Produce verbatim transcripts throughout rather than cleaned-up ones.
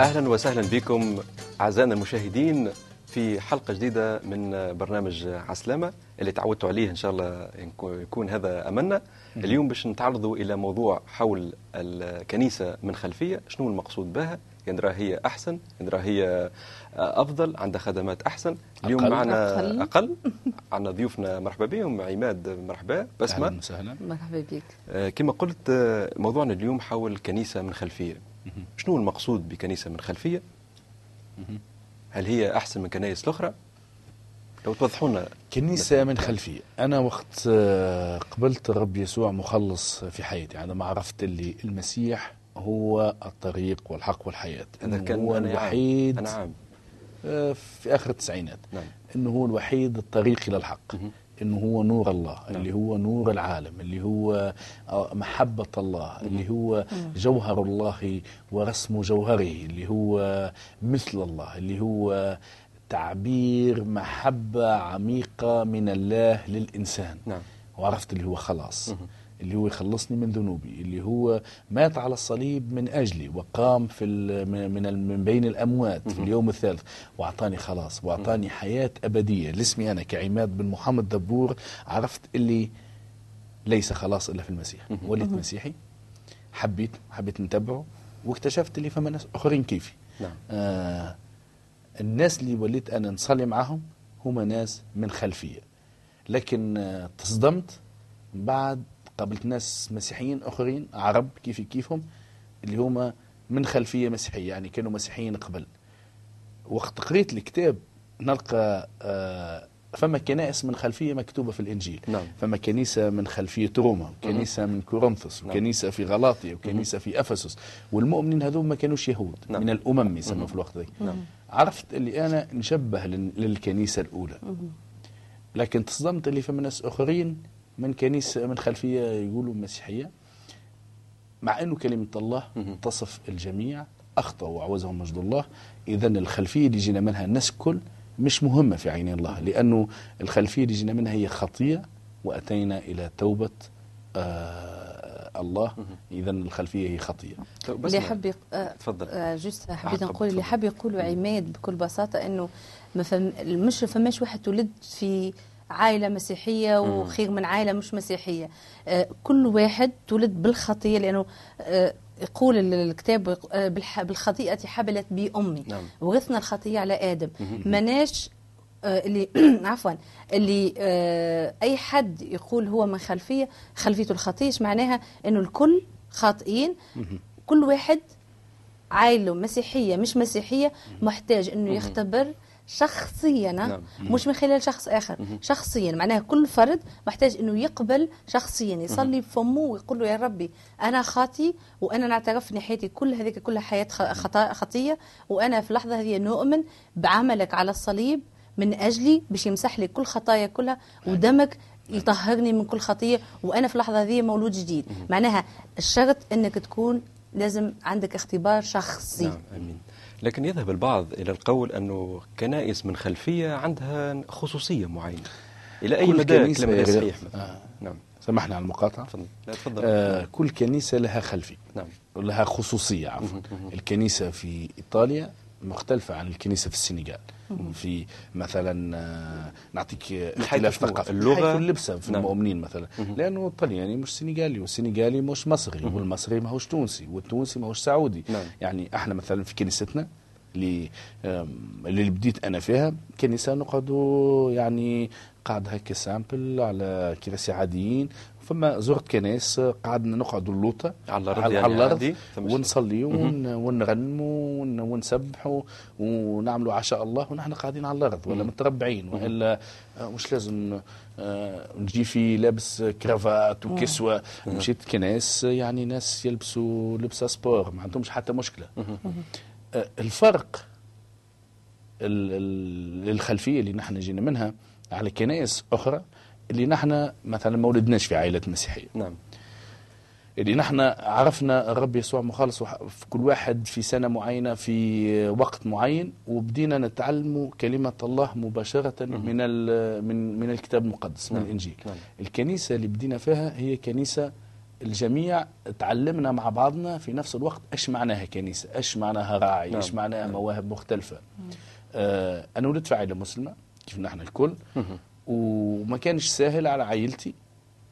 أهلا وسهلا بكم أعزائنا المشاهدين في حلقة جديدة من برنامج عسلامة اللي تعودتوا عليه، إن شاء الله يكون هذا أملنا. اليوم باش نتعرضوا إلى موضوع حول الكنيسة من خلفية، شنو المقصود بها، يندرى هي أحسن، يندرى هي أفضل، عندها خدمات أحسن. اليوم معنا أقل, أقل. عندنا ضيوفنا مرحبا بهم، عماد مرحبا، بسمة أهلا وسهلا. مرحبا بك. كما قلت موضوعنا اليوم حول الكنيسة من خلفية. شنو المقصود بكنيسة من خلفية؟ هل هي أحسن من كنائس الأخرى؟ لو توضحوا لنا كنيسة من خلفية. أنا وقت قبلت الرب يسوع مخلص في حياتي، يعني ما عرفت اللي المسيح هو الطريق والحق والحياة، إنه كان هو أنا الوحيد، أنا عام. في آخر التسعينات، نعم. إنه هو الوحيد الطريق إلى الحق، مه. إنه هو نور الله، نعم. اللي هو نور العالم، اللي هو محبة الله، مه. اللي هو جوهر الله ورسم جوهره، اللي هو مثل الله، اللي هو تعبير محبة عميقة من الله للإنسان، نعم. وعرفت اللي هو خلاص، مه. اللي هو يخلصني من ذنوبي، اللي هو مات على الصليب من أجلي وقام في من من بين الأموات في اليوم الثالث، وأعطاني خلاص وأعطاني حياة أبدية. لاسمي أنا كعماد بن محمد دبور، عرفت اللي ليس خلاص إلا في المسيح، وليت مسيحي، حبيت حبيت نتبعه، واكتشفت اللي فما ناس آخرين كيفي. آه الناس اللي وليت أنا نصلي معهم هما ناس من خلفية، لكن آه تصدمت بعد قابلت ناس مسيحيين اخرين عرب كيف كيفهم اللي هما من خلفيه مسيحيه، يعني كانوا مسيحيين قبل. وقت قريت الكتاب نلقى آه فما كنائس من خلفيه مكتوبه في الانجيل، نعم. فما كنيسه من خلفيه روما، وكنيسه من كورنثوس، وكنيسه في غلاطيا، وكنيسه في افسس، والمؤمنين هذوم ما كانوش يهود، نعم. من الامم يسموا في الوقت ذاك. نعم. عرفت اللي انا نشبه للكنيسه الاولى، لكن تصدمت اللي فما ناس اخرين من كنيسة من خلفية يقولوا مسيحية، مع أنه كلمة الله تصف الجميع، أخطأ وعوزهم مجد الله. إذا الخلفية اللي جينا منها الناس كل مش مهمة في عين الله، لأنه الخلفية اللي جينا منها هي خطية وأتينا إلى توبة آه الله. إذا الخلفية هي خطية. اللي حبي تفضل جست حبيت نقول اللي حبي يقولوا عماد بكل بساطة إنه مش فماش واحد تولد في عائلة مسيحية وخير من عائلة مش مسيحية. آه كل واحد تولد بالخطية، لأنه آه يقول الكتاب آه بالخطيئة حبلت بي أمي، نعم. ورثنا الخطية على آدم. مناش آه اللي عفوا اللي آه أي حد يقول هو من خلفية خلفيته الخطية، معناها أنه الكل خاطئين، كل واحد عائلة مسيحية مش مسيحية محتاج أنه يختبر شخصيا، نعم. مش من خلال شخص آخر، شخصيا معناها كل فرد محتاج أنه يقبل شخصيا، يصلي بفمه ويقول له يا ربي أنا خاطي، وأنا نعترف أن حياتي كل هذيك كلها حياة خطية، وأنا في اللحظة هذه نؤمن بعملك على الصليب من أجلي باش يمسح لي كل خطايا كلها، ودمك يطهرني من كل خطية، وأنا في اللحظة هذه مولود جديد. معناها الشرط أنك تكون لازم عندك اختبار شخصي، نعم. أمين. لكن يذهب البعض إلى القول أنه كنائس من خلفية عندها خصوصية معينة، إلى أي مدى كلام صحيح؟ آه. نعم. سمحنا على المقاطعة. تفضل. لا تفضل. آه كل كنيسة لها خلفية، نعم. لها خصوصية، عفوا. الكنيسة في إيطاليا مختلفة عن الكنيسة في السنغال، في مثلا آه نعطيك اختلاف ثقافي، اللغة، في اللبسة، في نعم. المؤمنين مثلا، مم. لأنه الطلياني مش سنغالي، والسنغالي مش مصري، مم. والمصري ماهوش تونسي، والتونسي ماهوش سعودي، نعم. يعني احنا مثلا في كنيستنا اللي اللي بديت أنا فيها كنيسة نقعدوا يعني قاعد هكا سامبل على كراسي عاديين، فما زرت كنايس قعدنا نقعدوا اللوطة على الأرض، يعني على الأرض ونصلي ونغنموا ونسبحوا ونعملوا عشاء الله ونحن قاعدين على الأرض، ولا متربعين، وإلا مش لازم نجي في لابس كرافات وكسوة. مشيت كنايس يعني ناس يلبسوا لبسة سبور، ما عندهمش حتى مشكلة. الفرق الخلفية اللي نحن جينا منها على كنائس أخرى، اللي نحن مثلا ما ولدناش في عائلة مسيحية، نعم. اللي نحن عرفنا الرب يسوع مخلص في كل واحد في سنة معينة في وقت معين، وبدينا نتعلم كلمة الله مباشرة من من من الكتاب المقدس، نعم. من الإنجيل، نعم. الكنيسة اللي بدينا فيها هي كنيسة الجميع تعلمنا مع بعضنا في نفس الوقت ايش معناها كنيسه، ايش معناها راعي، ايش معناها مواهب مختلفه. آه انا ولدت في عائله مسلمه كيف نحن الكل، وما كانش سهل على عائلتي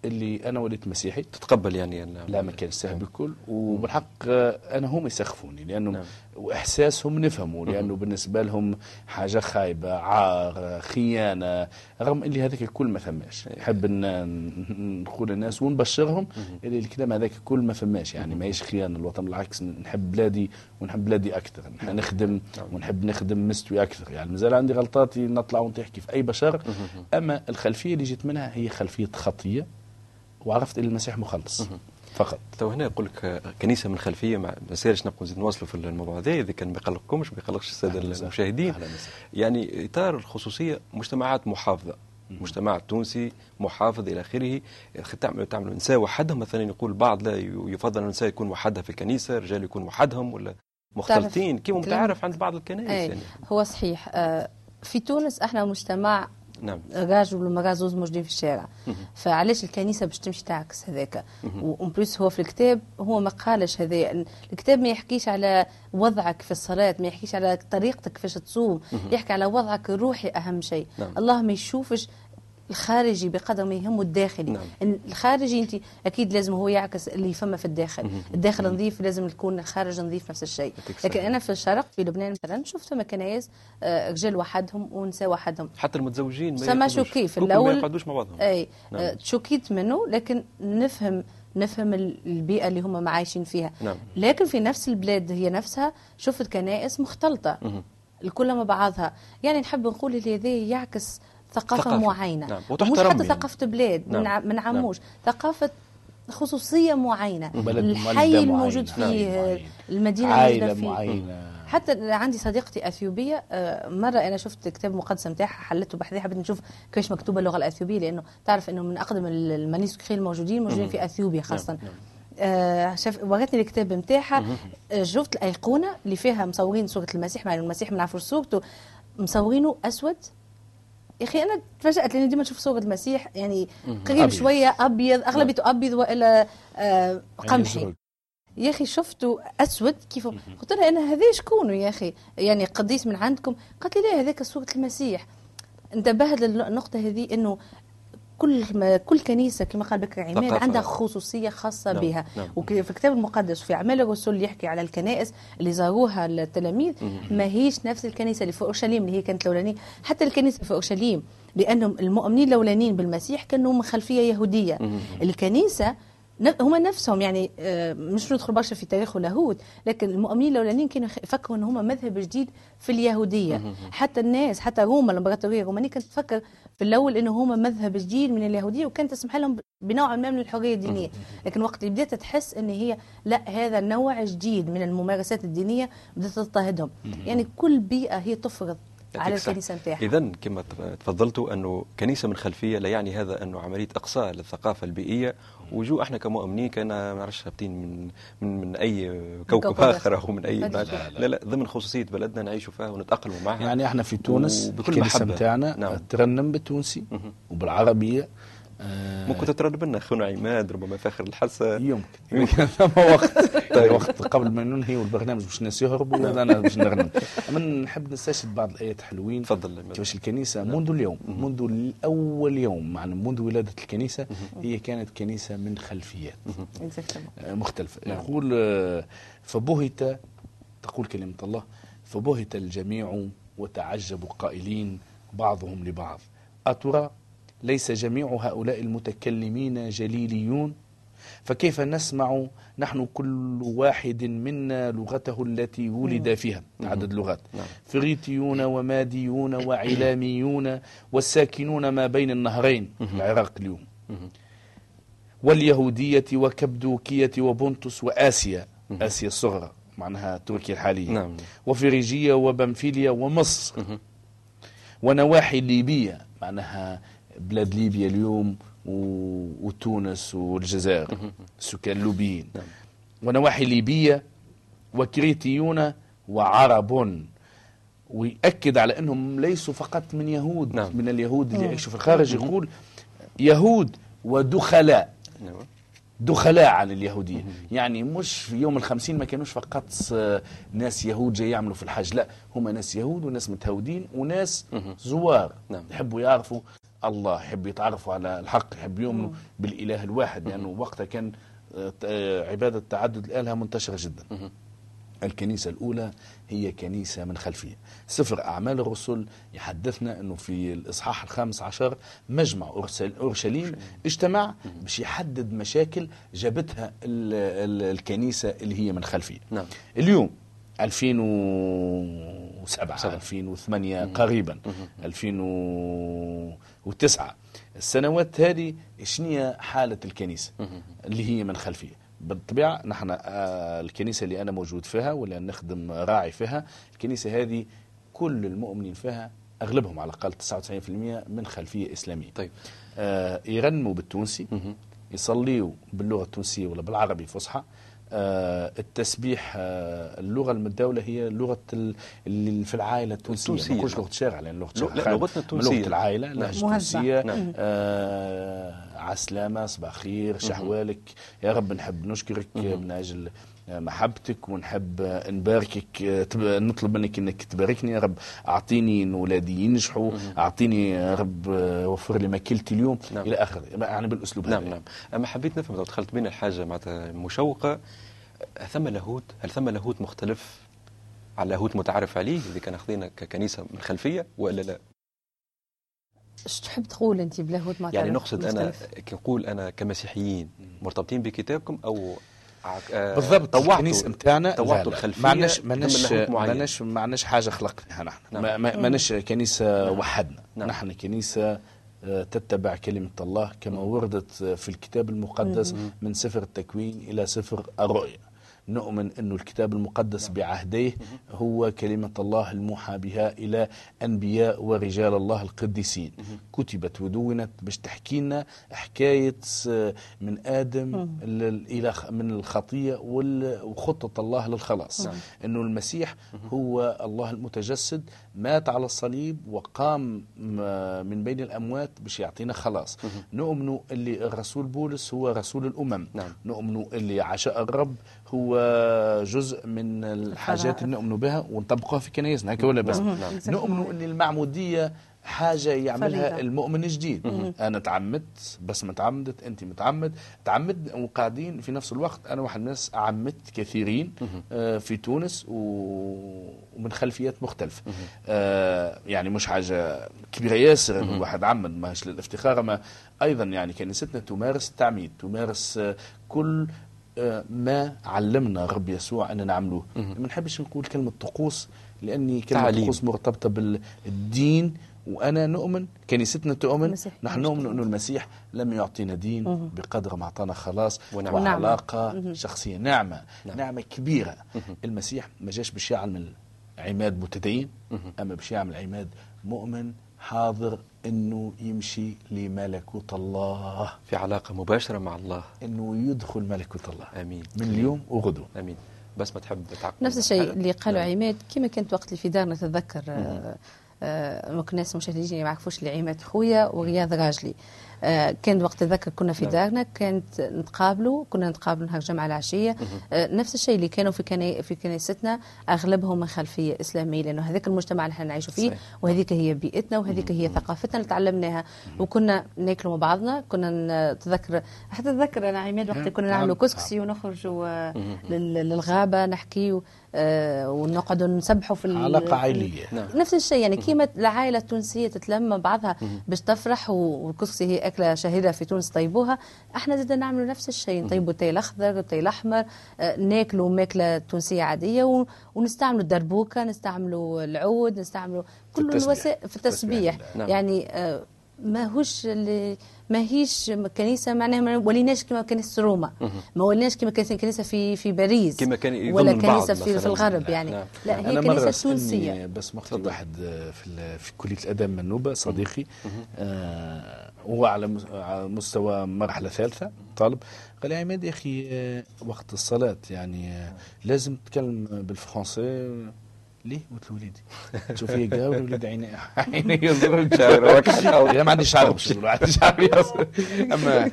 اللي انا ولدت مسيحي تتقبل يعني. لا ما كانش سهل بالكل، وبالحق انا هم يسخفوني لانه نعم. واحساسهم نفهمه لانه بالنسبه لهم حاجه خايبه، عار، خيانه، رغم اللي هذاك الكل ما فماش. نحب نقول للناس ونبشرهم اللي الكلام هذاك الكل ما فماش، يعني ماهيش خيانه الوطن، بالعكس نحب بلادي ونحب بلادي اكثر، نخدم ونحب نخدم مستوي اكثر، يعني مازال عندي غلطاتي نطلع ونطيح كيف اي بشر، اما الخلفيه اللي جيت منها هي خلفيه خطيه، وعرفت ان المسيح مخلص فقط. تو هنا يقول لك كنيسه من خلفيه، ما سيرش نبقوا نزيد نواصلوا في الموضوع هذا اذا كان ما يقلقكمش ما يقلقش الساده المشاهدين. يعني اطار الخصوصيه مجتمعات محافظه، مجتمع تونسي محافظ الى اخره، تعمل تعمل نساء وحدهم مثلا، يقول بعض لا يفضل النساء يكون وحدها في الكنيسه، الرجال يكون وحدهم ولا مختلطين كما متعارف عند بعض الكنائس. يعني هو صحيح في تونس احنا مجتمع نعم راجل ومرأة زوز موجودين في الشارع، فعلاش الكنيسه باش تمشي تعكس هذاك؟ وان هو في الكتاب هو ما قالش هذا، الكتاب ما يحكيش على وضعك في الصلاه، ما يحكيش على طريقتك كيفاش تصوم، يحكي على وضعك الروحي اهم شيء. نعم. الله ما يشوفش الخارجي بقدر ما يهمه الداخلي. نعم. الخارجي انت اكيد لازم هو يعكس اللي فما في الداخل، الداخل نظيف لازم يكون الخارج نظيف نفس الشيء. لكن انا في الشرق في لبنان مثلا شفت كنايس رجال وحدهم ونساء وحدهم، حتى المتزوجين ما يقعدوش ما يقعدوش مع بعضهم. اي نعم. تشوكيت منه، لكن نفهم نفهم البيئة اللي هم عايشين فيها. نعم. لكن في نفس البلاد هي نفسها شفت كنائس مختلطة الكل مع بعضها، يعني نحب نقول اللي هذا يعكس ثقافة, ثقافة معينة. نعم. مش حتى ثقافة بلاد. نعم. من عموش. نعم. ثقافة خصوصية معينة، الحي الموجود فيه، المدينة الموجودة فيه، معينة. حتى عندي صديقتي أثيوبية، مرة أنا شفت كتاب مقدسة نتاعها حلته بحذية، حبيت نشوف كيفاش مكتوبة اللغة الأثيوبية، لأنه تعرف أنه من أقدم المانيسكخي الموجودين موجودين في أثيوبيا خاصة. نعم. نعم. آه شاف وراتني الكتاب نتاعها، شفت الأيقونة اللي فيها مصورين صورة المسيح، مع المسيح ما نعرفوش صورته، مصورينه أسود. يا اخي انا تفاجات لاني ديما نشوف صوره المسيح يعني قريب شويه ابيض، اغلبيته ابيض والا آه قمحي، يا اخي شفته اسود كيف. قلت لها انا هذا شكونه يا اخي، يعني قديس من عندكم؟ قالت لي لا هذاك صوره المسيح. انتبهت للنقطه هذه انه كل ما كل كنيسه كما قال بك عماد عندها خصوصيه خاصه. نعم. بها. نعم. وفي الكتاب المقدس وفي اعمال الرسل يحكي على الكنائس اللي زاروها التلاميذ، ماهيش نفس الكنيسه اللي في اورشليم اللي هي كانت الاولانيه، حتى الكنيسه في اورشليم لانهم المؤمنين الاولانيين بالمسيح كانوا من خلفيه يهوديه. مم. الكنيسه هما نفسهم، يعني مش ندخل برشا في تاريخ ولاهوت، لكن المؤمنين الاولانيين كانوا يفكروا ان هما مذهب جديد في اليهوديه. حتى الناس حتى روما الامبراطوريه الرومانيه كانت تفكر في الاول ان هما مذهب جديد من اليهوديه، وكانت تسمح لهم بنوع ما من الحريه الدينيه، لكن وقت اللي بدات تحس ان هي لا، هذا نوع جديد من الممارسات الدينيه بدات تضطهدهم. يعني كل بيئه هي تفرض على الكنيسه نتاعها. اذا كما تفضلتوا انه كنيسه من خلفيه، لا يعني هذا انه عمليه اقصاء للثقافه البيئيه، وجو احنا كمؤمنين كان ما نعرفش هابطين من من من اي كوكب اخر او من اي لا لا, لا ضمن خصوصيه بلدنا نعيشوا فيها ونتاقلموا معها. يعني احنا في تونس الكنيسه نتاعنا نعم. ترنم بالتونسي وبالعربيه. ممكن تترنم لنا اخونا عماد ربما فاخر الحصه، يمكن يمكن فما وقت وقت قبل ما ننهي البرنامج باش الناس يهربوا انا باش نرنم. نحب نستشهد بعض الايات حلوين. تفضل. كيفاش الكنيسه منذ اليوم، منذ اول يوم، معنى منذ ولاده الكنيسه هي كانت كنيسه من خلفيات مختلفه. يقول فبهت، تقول كلمه الله فبهت الجميع وتعجبوا قائلين بعضهم لبعض أترى ليس جميع هؤلاء المتكلمين جليليون؟ فكيف نسمع نحن كل واحد منا لغته التي ولد فيها؟ عدد لغات. فريتيون وماديون وعلاميون والساكنون ما بين النهرين العراق اليوم، واليهودية وكبدوكية وبنطس وآسيا، آسيا الصغرى معناها تركيا الحالية، وفريجية وبنفيليا ومصر، ونواحي ليبيا معناها بلاد ليبيا اليوم وتونس والجزائر سكان اللوبيين، ونواحي ليبيا وكريتيون وعرب. ويأكد على أنهم ليسوا فقط من يهود. نعم. من اليهود اللي يعيشوا في الخارج، يقول يهود ودخلاء دخلاء عن اليهودية. يعني مش في يوم الخمسين ما كانوش فقط ناس يهود جاي يعملوا في الحج، لا هما ناس يهود وناس متهودين وناس زوار يحبوا يعرفوا الله، يحبوا يتعرفوا على الحق، يحبوا يؤمنوا بالإله الواحد، لأنه يعني وقتها كان عبادة تعدد الآلهة منتشرة جدا. الكنيسة الأولى هي كنيسة من خلفية. سفر أعمال الرسل يحدثنا أنه في الإصحاح الخامس عشر مجمع أورشليم اجتمع باش يحدد مشاكل جابتها الكنيسة اللي هي من خلفية. نعم. اليوم ألفين وسبعة ألفين وثمانية قريبا ألفين وتسعة، السنوات هذه شنية حالة الكنيسة اللي هي من خلفية؟ بالطبيعة نحن الكنيسة اللي أنا موجود فيها ولا نخدم راعي فيها، الكنيسة هذه كل المؤمنين فيها أغلبهم على الأقل تسعة وتسعين بالمئة من خلفية إسلامية. طيب. آه يرنموا بالتونسي، يصليوا باللغة التونسية ولا بالعربي فصحى، آه التسبيح آه اللغة المتداولة هي لغة اللي في العائلة التونسية، ما نقولش لغة شارع لأن لغة شارع لا لغتنا التونسية، لغة العائلة، لهجة تونسية. نعم. آه عسلامة، صباح خير، شحوالك، يا رب نحب نشكرك من أجل محبتك ونحب نباركك، نطلب منك أنك تباركني يا رب، أعطيني أن ولادي ينجحوا، أعطيني يا رب وفر لي ماكلتي اليوم. نعم. إلى آخره، يعني بالأسلوب هذا. نعم نعم. أما حبيت نفهم لو دخلت بين الحاجة معناتها مشوقة، ثم لاهوت، هل ثم لاهوت مختلف على لاهوت متعارف عليه اللي كان أخذينه ككنيسة من خلفية ولا لا؟ اش تحب تقول انت بلاهوت ما تعرف؟ يعني نقصد انا كي نقول انا كمسيحيين مرتبطين بكتابكم او بالضبط الكنيسه نتاعنا الخلفيه، معناش معناش معناش معناش حاجه خلقناها نحن. نعم. معناش كنيسه. نعم. وحدنا. نعم. نحن كنيسه تتبع كلمه الله كما وردت في الكتاب المقدس من سفر التكوين الى سفر الرؤيا. نؤمن أن الكتاب المقدس بعهديه هو كلمة الله الموحى بها إلى أنبياء ورجال الله القديسين، كتبت ودونت باش تحكي لنا حكاية من آدم إلى من الخطية وخطة الله للخلاص، أنه المسيح هو الله المتجسد مات على الصليب وقام من بين الأموات باش يعطينا خلاص. نؤمن اللي الرسول بولس هو رسول الأمم، نؤمن اللي عشاء الرب هو جزء من الحاجات اللي نؤمن بها ونطبقها في كنايسنا هكا ولا بس. نؤمن ان المعموديه حاجه يعملها فريدة. المؤمن الجديد. انا تعمدت، بس ما تعمدت، انت متعمد، تعمد وقاعدين في نفس الوقت. انا واحد من الناس عمدت كثيرين آه في تونس ومن خلفيات مختلفه، آه يعني مش حاجه كبيره ياسر ان الواحد عمد، ماهيش للافتخار. اما ايضا يعني كنيستنا تمارس التعميد، تمارس آه كل ما علمنا رب يسوع أننا نعملوه. ما نحبش نقول كلمة طقوس لأني كلمة طقوس مرتبطة بالدين، وأنا نؤمن كنيستنا تؤمن، نحن نؤمن أن المسيح لم يعطينا دين مه. بقدر ما أعطانا خلاص ونعمة. وعلاقة مه. شخصية، نعمة نعم. نعمة كبيرة. مه. المسيح ما جاش باش يعمل عماد متدين، أما باش يعمل عماد مؤمن حاضر أنه يمشي لملكوت الله، في علاقة مباشرة مع الله، أنه يدخل ملكوت الله. آمين. من اليوم وغدو. آمين. بس ما تحب تعقب نفس الشيء اللي قالوا عماد كما كانت وقت اللي في دارنا، تتذكر آه آه ممكن ناس مشاهدين ما يعرفوش اللي عماد خويا وغياض راجلي، آه كان وقت تذكر كنا في دارنا، كانت نتقابلوا، كنا نتقابلوا نهار الجمعة العشية، آه نفس الشيء اللي كانوا في كني في كنيستنا أغلبهم من خلفية إسلامية، لأنه هذاك المجتمع اللي احنا نعيشوا فيه وهذيك هي بيئتنا وهذيك هي ثقافتنا اللي تعلمناها، وكنا ناكلوا مع بعضنا، كنا نتذكر حتى نتذكر أنا عماد وقت كنا نعملوا كسكسي ونخرجوا للغابة نحكيوا آه ونقعدوا نسبحوا في علاقة عائلية. نفس الشيء يعني كيما العائلة التونسية تتلم بعضها باش تفرح، والكسكسي هي أكلة شهيرة في تونس طيبوها، احنا زدنا نعملوا نفس الشيء، نطيبوا التاي الأخضر والتاي الأحمر، آه ناكلوا ماكلة تونسية عادية، ونستعملوا الدربوكة، نستعملوا العود، نستعملوا كل الوسائل في التسبيح. نعم. يعني آه ماهوش اللي ماهيش كنيسه معناها ما وليناش كما كنيسه روما، ما وليناش كما كنيسه في في باريس كما كان ولا كنيسه في, في الغرب. لا يعني لا, لا, لا هي كنيسه تونسيه. بس مقصد واحد في, في كليه الاداب منوبه صديقي آه هو على مستوى مرحله ثالثه طالب، قال لي عماد يا اخي آه وقت الصلاه يعني آه لازم تتكلم بالفرنسي. ليه؟ قلت له وليدي شوف هي قاول وليدي عيني عيني ينظروا شعر، ما عنديش شعر، ما عنديش شعر. اما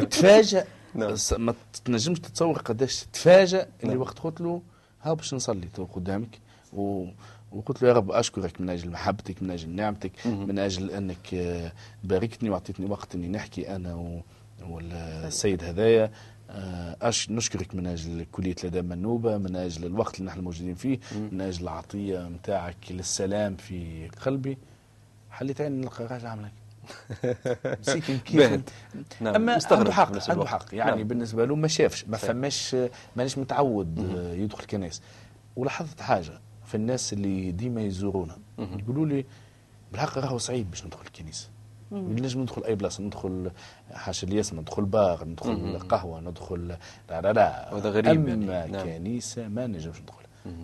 تفاجأ بس ما تنجمش تتصور قداش تفاجأ اللي وقت قلت له ها باش نصلي تو قدامك و وقلت له يا رب أشكرك من أجل محبتك، من أجل نعمتك، من أجل أنك باركتني وأعطيتني وقت أني نحكي أنا والسيد هذايا. أش نشكرك من أجل كلية لدى منوبة، من أجل الوقت اللي نحن موجودين فيه، من أجل العطية متاعك للسلام في قلبي. حليت عيني نلقى راجل عملك مسكين كيف. أما عنده حق، عنده حق يعني بالنسبة له ما شافش، ما فماش، مانيش متعود يدخل كنايس. ولاحظت حاجة في الناس اللي ديما يزورونا يقولوا لي بالحق راهو صعيب باش ندخل الكنيسه، نجم ندخل اي بلاصه، ندخل حاشا الياسم، ندخل باغ، ندخل مم. قهوه، ندخل لا لا لا، وهذا غريب. اما نعم. كنيسه ما نجمش ندخلها،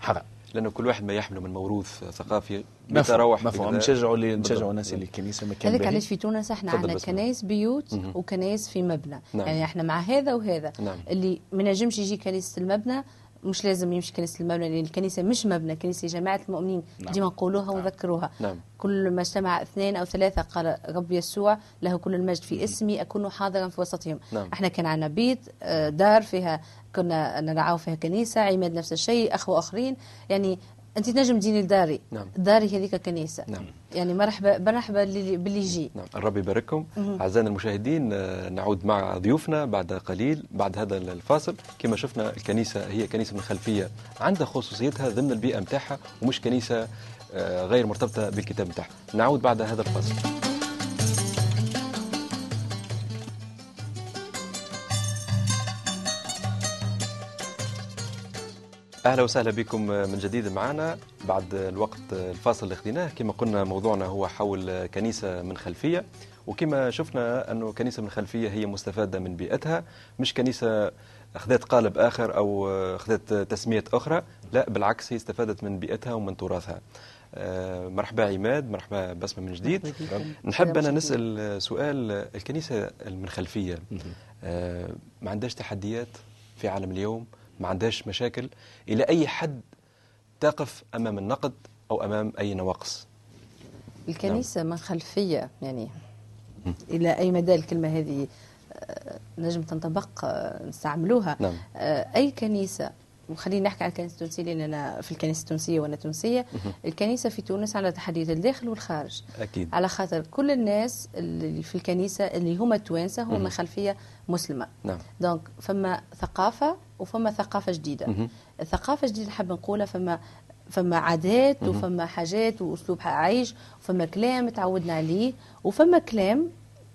حرام، لانه كل واحد ما يحمله من موروث ثقافي متروح. مفهوم، نشجعوا اللي نشجعوا الناس اللي الكنيسه ما كان. هذاك علاش في تونس احنا عندنا كنايس بيوت مم. وكنايس في مبنى. نعم. يعني احنا مع هذا وهذا. نعم. اللي ما نجمش يجي كنيسه المبنى مش لازم يمشي كنيسة المبنى، لأن الكنيسة مش مبنى، كنيسة جماعة المؤمنين. نعم. ديما نقولوها. نعم. ونذكروها. نعم. كل ما اجتمع اثنين أو ثلاثة قال رب يسوع له كل المجد في اسمي أكون حاضرا في وسطهم. نعم. احنا كان عندنا بيت، دار فيها كنا نرعاو فيها كنيسة، عماد نفس الشيء، أخوة آخرين. يعني أنت تنجم تجيني لداري. نعم. داري هذيك كنيسة. نعم. يعني مرحبا مرحبا باللي يجي. نعم. الرب يبارككم أعزائنا المشاهدين. نعود مع ضيوفنا بعد قليل بعد هذا الفاصل. كما شفنا الكنيسة هي كنيسة من خلفية، عندها خصوصيتها ضمن البيئة متاعها، ومش كنيسة غير مرتبطة بالكتاب متاعها. نعود بعد هذا الفاصل. أهلا وسهلا بكم من جديد معنا بعد الوقت الفاصل اللي خديناه. كما قلنا موضوعنا هو حول كنيسة من خلفية، وكما شفنا أنه كنيسة من خلفية هي مستفادة من بيئتها، مش كنيسة أخذت قالب آخر أو أخذت تسمية أخرى، لا بالعكس هي استفادت من بيئتها ومن تراثها. مرحبا عماد، مرحبا بسمة من جديد. نحب أنا نسأل سؤال، الكنيسة من خلفية ما عندهاش تحديات في عالم اليوم؟ ما عندهاش مشاكل؟ إلى أي حد تقف أمام النقد أو أمام أي نواقص؟ الكنيسة نعم. من خلفية يعني م. إلى أي مدى الكلمة هذه نجم تنطبق نستعملوها؟ نعم. أي كنيسة، وخلينا نحكي على الكنيسة التونسية لأن أنا في الكنيسة التونسية وأنا تونسية. الكنيسة في تونس على تحديات الداخل والخارج. أكيد. على خاطر كل الناس اللي في الكنيسة اللي هما التوانسة هما من خلفية مسلمة. نعم. دونك فما ثقافة وفما ثقافة جديدة. مه. الثقافة الجديدة حاب نقولها فما فما عادات مه. وفما حاجات وأسلوب عيش، وفما كلام تعودنا عليه، وفما كلام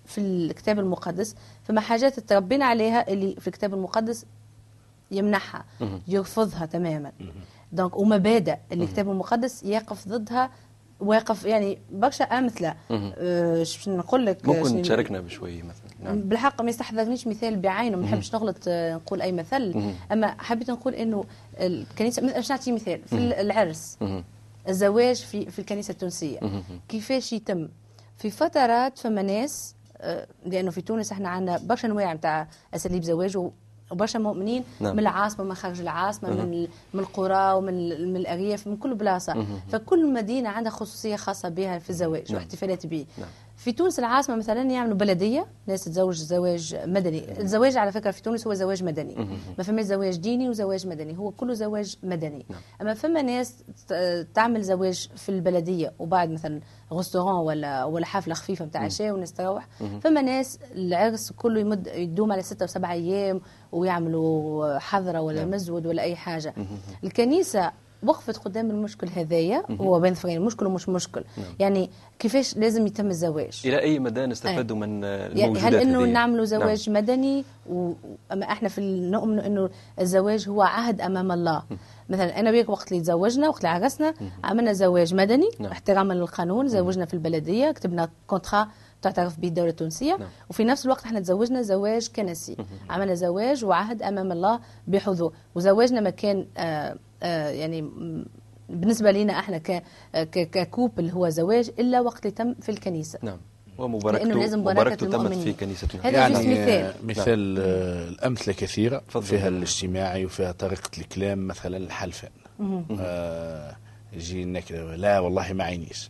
في الكتاب المقدس، فما حاجات تربينا عليها اللي في الكتاب المقدس يمنحها مه. يرفضها تماما. دونك ومبادئ اللي الكتاب المقدس يقف ضدها، واقف يعني برشا امثله. أه شنو نقول لك، ممكن تشاركنا بشويه مثلا؟ نعم. بالحق ما يستحضرنيش مثال بعينه، ما نحبش نغلط نقول اي مثل. مه. اما حبيت نقول انه الكنيسه، باش نعطي مثال في مه. العرس، مه. الزواج في في الكنيسه التونسيه كيفاش يتم في فترات. فما ناس، لانه في تونس احنا عندنا برشا انواع نتاع اساليب زواج، وبرشا مؤمنين. نعم. من العاصمه، من خارج العاصمه، مه. من من القرى ومن من الارياف، من كل بلاصه. مه. فكل مدينه عندها خصوصيه خاصه بها في الزواج. نعم. واحتفالات به. نعم. في تونس العاصمه مثلا يعملوا بلديه، ناس تتزوج زواج مدني. مه. الزواج على فكره في تونس هو زواج مدني، مه. ما فماش زواج ديني وزواج مدني، هو كله زواج مدني. نعم. اما فما ناس تعمل زواج في البلديه وبعد مثلا ريستوران ولا ولا حفله خفيفه نتاع عشاء وناس تروح. فما ناس العرس كله يمد يدوم على ستة وسبعة ايام ويعملوا حضره ولا مزود ولا اي حاجه. الكنيسه وقفت قدام المشكل هذايا، هو بين فقرين المشكل ومش مشكل. يعني كيفاش لازم يتم الزواج، الى اي مدى نستفادوا من الموجودات هذه؟ هل انه نعملوا زواج نعم. مدني و... اما احنا في نؤمن انه الزواج هو عهد امام الله. مثلا انا وياك وقت اللي تزوجنا، وقت اللي عرسنا، عملنا زواج مدني نعم. احتراما للقانون، زوجنا في البلديه، كتبنا كونترا تعترف به الدولة التونسية. نعم. وفي نفس الوقت احنا تزوجنا زواج كنسي، عملنا زواج وعهد أمام الله بحضور، وزواجنا ما كان آآ آآ يعني بالنسبة لنا احنا ككوبل هو زواج إلا وقت اللي تم في الكنيسة. نعم. ومباركته مباركته تمت في كنيسة. هذا يعني مثال مثال نعم. الأمثلة كثيرة فيها الاجتماعي وفيها طريقة الكلام، مثلا الحلفان يجينا كذا، لا والله ما عينيش.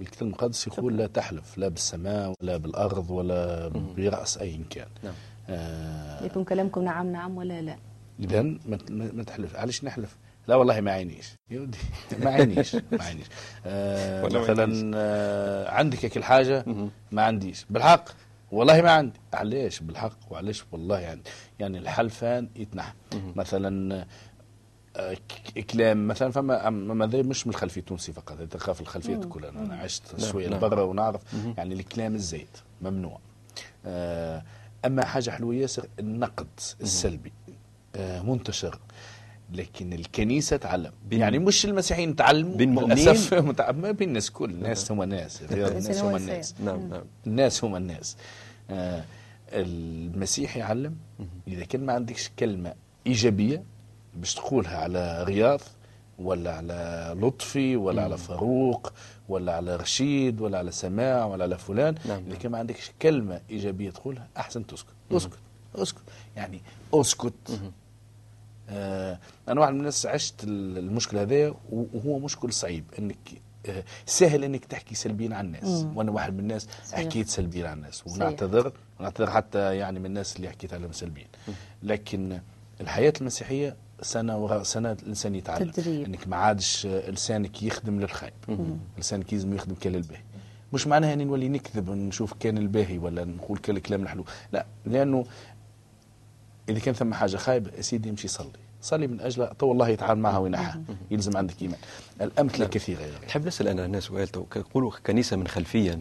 الكتاب المقدس يقول لا تحلف لا بالسماء ولا بالارض ولا براس اي كان. آه يكون كلامكم نعم نعم ولا لا؟ اذا ما تحلف، علاش نحلف؟ لا والله ما عينيش يا ودي، ما عينيش ما عينيش آه مثلا آه عندك هيك الحاجه ما عنديش، بالحق والله ما عندي، علاش بالحق وعلاش والله عندي، يعني الحلفان يتنحى. مثلا كلام مثلا فما ماذا مش من الخلفيه التونسي فقط، انت تخاف الخلفيه كلها، انا عشت شويه برا ونعرف يعني الكلام الزايد ممنوع. آه اما حاجه حلوه ياسر النقد السلبي آه منتشر، لكن الكنيسه تعلم، يعني مش المسيحيين تعلموا للاسف، ما بين الناس كل الناس هما ناس، الناس هما الناس، نعم نعم الناس هما الناس. آه المسيح يعلم اذا كان ما عندكش كلمه ايجابيه باش تقولها على رياض ولا على لطفي ولا مم. على فاروق ولا على رشيد ولا على سماع ولا على فلان، نعم. لكن ما عندكش كلمة إيجابية تقولها، أحسن تسكت. مم. أسكت أسكت يعني أسكت. آه أنا واحد من الناس عشت المشكل هذا، وهو مشكل صعيب، إنك آه سهل إنك تحكي سلبيا عن الناس، مم. وأنا واحد من الناس حكيت سلبيا عن الناس، ونعتذر ونعتذر حتى يعني من الناس اللي حكيت عليهم سلبيا، لكن الحياة المسيحية سنة وراء سنة الإنسان يتعلم تدريب. أنك ما عادش لسانك يخدم للخيب، لسانك يلزم يخدم كان الباهي، مش معناها أني نولي نكذب ونشوف كان الباهي ولا نقول كان الكلام الحلو، لا، لأنه إذا كان ثم حاجة خايبة سيدي يمشي يصلي صلي من أجلها، تو الله يتعامل معها وينحها، يلزم عندك إيمان. الأمثلة كثيرة. تحب نسأل أنا الناس سؤال، يقولوا كنيسة من خلفيا،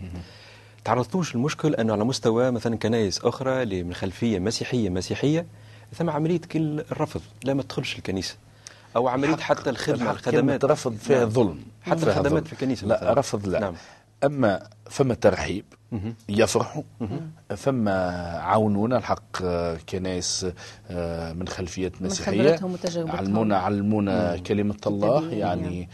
تعرضتوش المشكل أنه على مستوى مثلا كنائس أخرى اللي من خلفية مسيحية مسيحية ثم عملية كل الرفض، لا ما تدخلش الكنيسة، أو عملية حتى الخدمة، الخدمات رفض فيها ظلم، حتى الخدمات في الكنيسة لا مثلاً. رفض لا، نعم. أما فما ترحيب يفرحوا، فما عاونونا الحق كناس من خلفية مسيحية، علمونا علمونا كلمة الله، يعني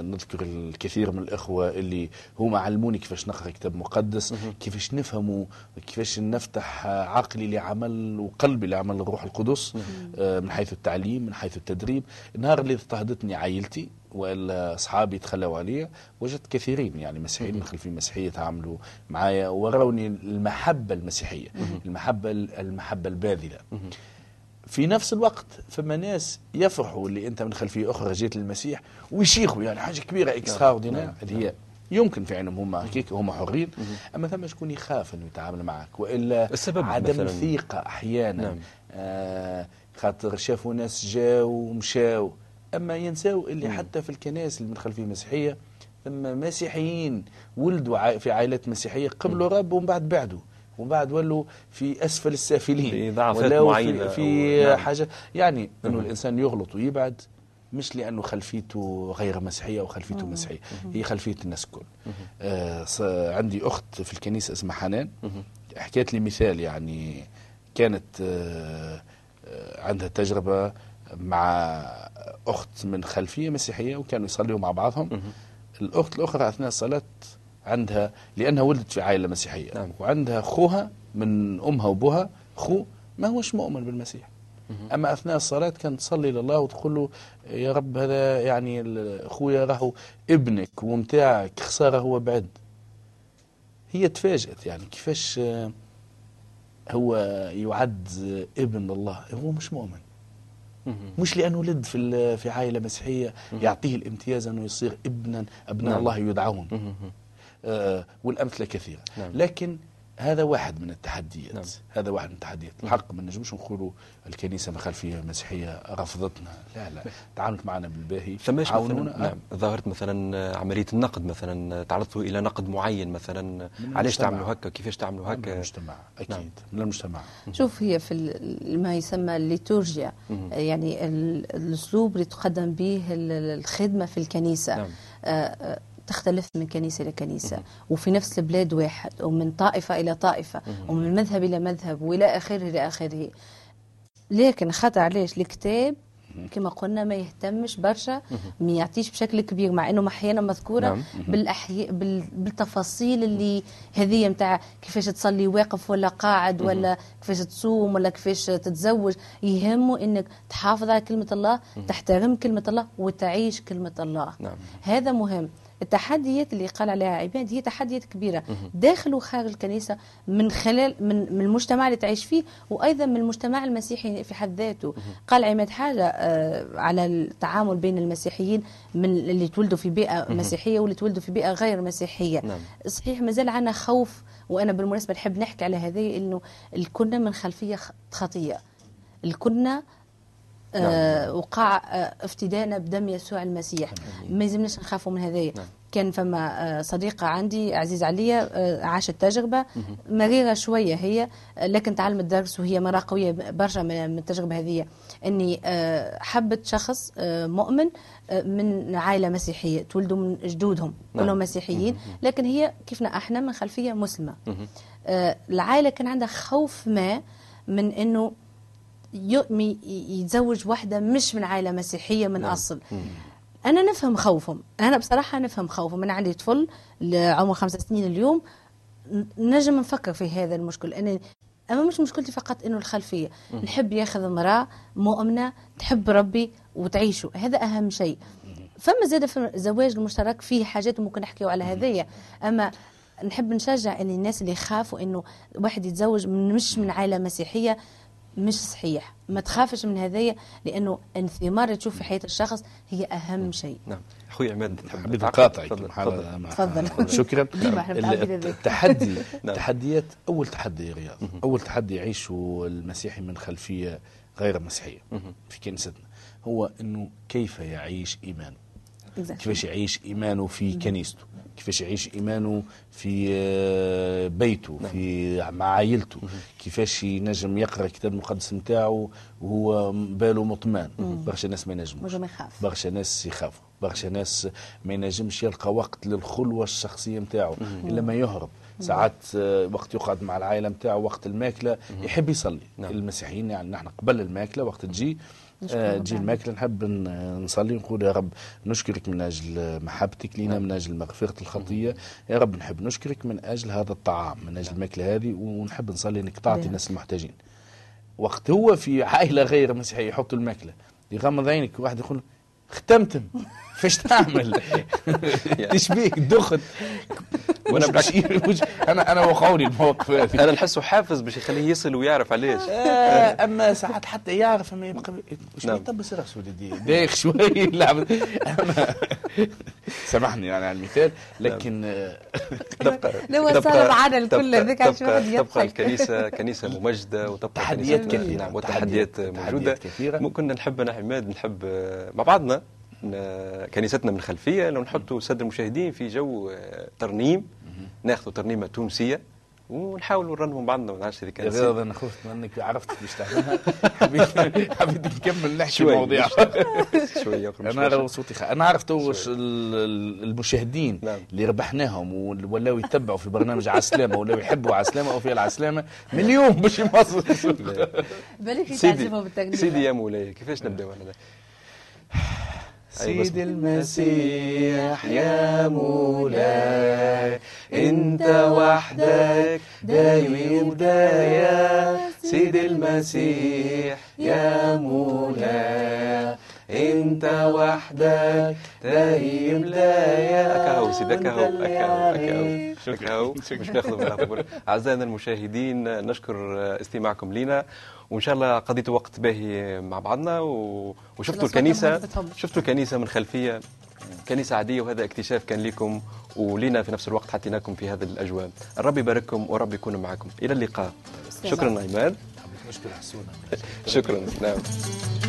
نذكر الكثير من الإخوة اللي هما علموني كيفاش نقرأ كتاب مقدس، كيفاش نفهموا، كيفاش نفتح عقلي لعمل وقلبي لعمل الروح القدس، من حيث التعليم، من حيث التدريب. النهار اللي اضطهدتني عائلتي وإلا أصحابي تخلوا عليا، وجدت كثيرين يعني مسيحيين من خلفية مسيحية تعاملوا معايا وراوني المحبة المسيحية، المحبة المحبة الباذلة. في نفس الوقت فما ناس يفرحوا اللي أنت من خلفية أخرى جيت للمسيح ويشيخوا، يعني حاجة كبيرة إكستراوردينير، هي يمكن في عينهم هم هكيك، هم حرين. أما ثم شكون يخاف إنه يتعامل معك، وإلا عدم الثقة أحيانا، نعم. آه خاطر شافوا ناس جاوا ومشاوا. أما ينساو اللي مم. حتى في الكنائس اللي من خلفية مسيحية ثم مسيحيين ولدوا في عائلات مسيحية، قبلوا رب ومن بعد بعدوا، ومن بعد ولوا في أسفل السافلين، ولو في, في و... حاجة يعني مم. أنه الإنسان يغلط ويبعد، مش لأنه خلفيته غير مسيحية أو خلفيته مم. مسيحية، هي خلفية الناس الكل. آه عندي أخت في الكنيسة اسمها حنان، حكيت لي مثال، يعني كانت آه عندها تجربة مع أخت من خلفية مسيحية، وكانوا يصليوا مع بعضهم. الأخت الأخرى أثناء الصلاة عندها، لأنها ولدت في عائلة مسيحية، نعم. وعندها خوها من أمها وأبوها، خو ما هوش مؤمن بالمسيح، مه. أما أثناء الصلاة كانت تصلي لله وتقول له يا رب هذا يعني خويا راهو ابنك ومتاعك، خسارة هو بعد. هي تفاجأت يعني كيفاش هو يعد ابن الله، هو مش مؤمن، مش لأنه ولد في في عائلة مسيحية يعطيه الامتياز أنه يصير ابنا أبناء نعم. الله يدعون. آه والأمثلة كثيرة، نعم. لكن هذا واحد من التحديات، نعم. هذا واحد من التحديات. الحق ما نجموش نقولوا الكنيسة من خلفية مسيحية رفضتنا، لا لا، تعاملت معنا بالباهي، عاونونا. نعم. ظهرت مثلا عملية النقد، مثلا تعرضتوا إلى نقد معين مثلا، علاش تعملوا هكا، كيفاش تعملوا هكا؟ من المجتمع أكيد، نعم. من المجتمع. شوف، هي في ما يسمى الليتورجيا، يعني الأسلوب اللي تقدم به الخدمة في الكنيسة، نعم. آه تختلف من كنيسة إلى كنيسة، وفي نفس البلاد واحد، ومن طائفة إلى طائفة، ومن مذهب إلى مذهب، وإلى آخره إلى آخره. لكن خطأ علاش الكتاب كما قلنا ما يهتمش برشا، ما يعطيش بشكل كبير، مع انه احيانا مذكوره، نعم. بالأحي... بال... بالتفاصيل اللي هذه نتاع كيفاش تصلي واقف ولا قاعد، ولا كيفاش تصوم، ولا كيفاش تتزوج. يهمه انك تحافظ على كلمه الله، تحترم كلمه الله، وتعيش كلمه الله، نعم. هذا مهم. التحديات اللي قال عليها عماد هي تحديات كبيرة داخل وخارج الكنيسة، من خلال من, من المجتمع اللي تعيش فيه، وأيضا من المجتمع المسيحي في حد ذاته. قال عماد حاجة على التعامل بين المسيحيين، من اللي تولدوا في بيئة مسيحية واللي تولدوا في بيئة غير مسيحية. نعم. صحيح مازال عنا خوف، وأنا بالمناسبة نحب نحكي على هذه، إنه الكنا من خلفية خطية، الكنا آه وقع آه افتدانا بدم يسوع المسيح، ما يلزمناش نخافوا من هذايا. نعم. كان فما صديقة عندي عزيز عليا عاشت تجربة مريرة شوية هي، لكن تعلمت درس وهي مرأة قوية برشا من التجربة هذه، أني حبت شخص مؤمن من عائلة مسيحية، تولدوا من جدودهم كلهم مسيحيين، لكن هي كيفنا احنا من خلفية مسلمة. العائلة كان عندها خوف ما من أنه يتزوج واحدة مش من عائلة مسيحية من أصل. أنا نفهم خوفهم، أنا بصراحة نفهم خوفهم، أنا عندي طفل عمره خمس سنين اليوم، نجم نفكر في هذا المشكل، أنا أما مش مشكلتي فقط إنه الخلفية، نحب ياخذ امرأة مؤمنة تحب ربي وتعيشه، هذا أهم شيء. فما زاد في الزواج المشترك فيه حاجات ممكن نحكيو على هذيا، أما نحب نشجع إن الناس اللي يخافوا إنه واحد يتزوج من مش من عائلة مسيحية مش صحيح، ما تخافش من هذايا، لأنه انثمار تشوف في حياة الشخص هي أهم شيء. نعم أخوي عماد حبيت نقاطعك. تفضل. شكرا. التحدي التحديات، أول تحدي يا رياض، أول تحدي يعيشه المسيحي من خلفية غير مسيحية في كنيستنا، هو أنه كيف يعيش إيمانه، كيفاش يعيش إيمانه في كنيسته، كيفاش يعيش إيمانه في بيته، في مع عائلته، كيفاش ينجم يقرأ الكتاب المقدس نتاعو وهو باله مطمئن. برشا ناس ما ينجموش، برشا ناس يخافوا، برشا ناس ما ينجمش يلقى وقت للخلوة الشخصية نتاعو، إلا ما يهرب ساعات وقت يقعد مع العائلة نتاعو، وقت الماكلة يحب يصلي. المسيحيين يعني نحن قبل الماكلة وقت تجي تجي الماكلة نحب نصلي ونقول يا رب نشكرك من أجل محبتك لنا، من أجل مغفرة الخطية، يا رب نحب نشكرك من أجل هذا الطعام، من أجل الماكلة هذه، ونحب نصلي أنك تعطي الناس المحتاجين. وقت هو في عائلة غير مسيحية يحط الماكلة يغمض عينك، واحد يقول ختمتم فاش تعمل تشبيك دخل. وانا باش انا انا وقعولي الموقف انا نحسه حافز باش يخليه يصل ويعرف علاش. اما ساعات حتى يعرف اما يبقى شويه طبس راسه دايخ شويه يلعب. سامحني يعني على المثال، لكن لو صار معنا الكل هذاك على شنو يضحك. تبقى الكنيسه كنيسه ممجده وتبقى تحديات كثيره. نعم والتحديات موجوده. ممكن نحب انا عماد نحب مع بعضنا كنيستنا من خلفية، لو نحطوا سادة المشاهدين في جو ترنيم، ناخذوا ترنيمة تونسية ونحاولوا نرنموا بعضنا. ما نعرفش إذا كان رياضة. أنا خفت منك عرفت باش تعملها، حبيت حبيت نكمل نحكي المواضيع شوية. أنا لو صوتي خ... أنا عرفت واش المشاهدين اللي ربحناهم ولاو يتبعوا في برنامج على السلامة، ولاو يحبوا على السلامة أو في على السلامة من اليوم باش يمصوا. بالك يتعلموا بالترنيمة. سيدي يا مولاي كيفاش نبداو أنا؟ سيد المسيح يا مولاي انت وحدك داوي بدايا، سيد المسيح يا مولاي انت وحدك داوي بدايا. اكاهو سيدي اكاهو اكاهو اكاهو. شكرا مش ناخذ بالعبور. اعزائنا المشاهدين نشكر استماعكم لينا، وان شاء الله قضيتوا وقت باهي مع بعضنا، وشفتوا الكنيسه شفتوا الكنيسه من خلفيه كنيسه عاديه، وهذا اكتشاف كان لكم ولينا في نفس الوقت، حطيناكم في هذه الاجواء. الرب يبارككم ورب يكون معكم. الى اللقاء. شكرا عماد. شكرا. نعم.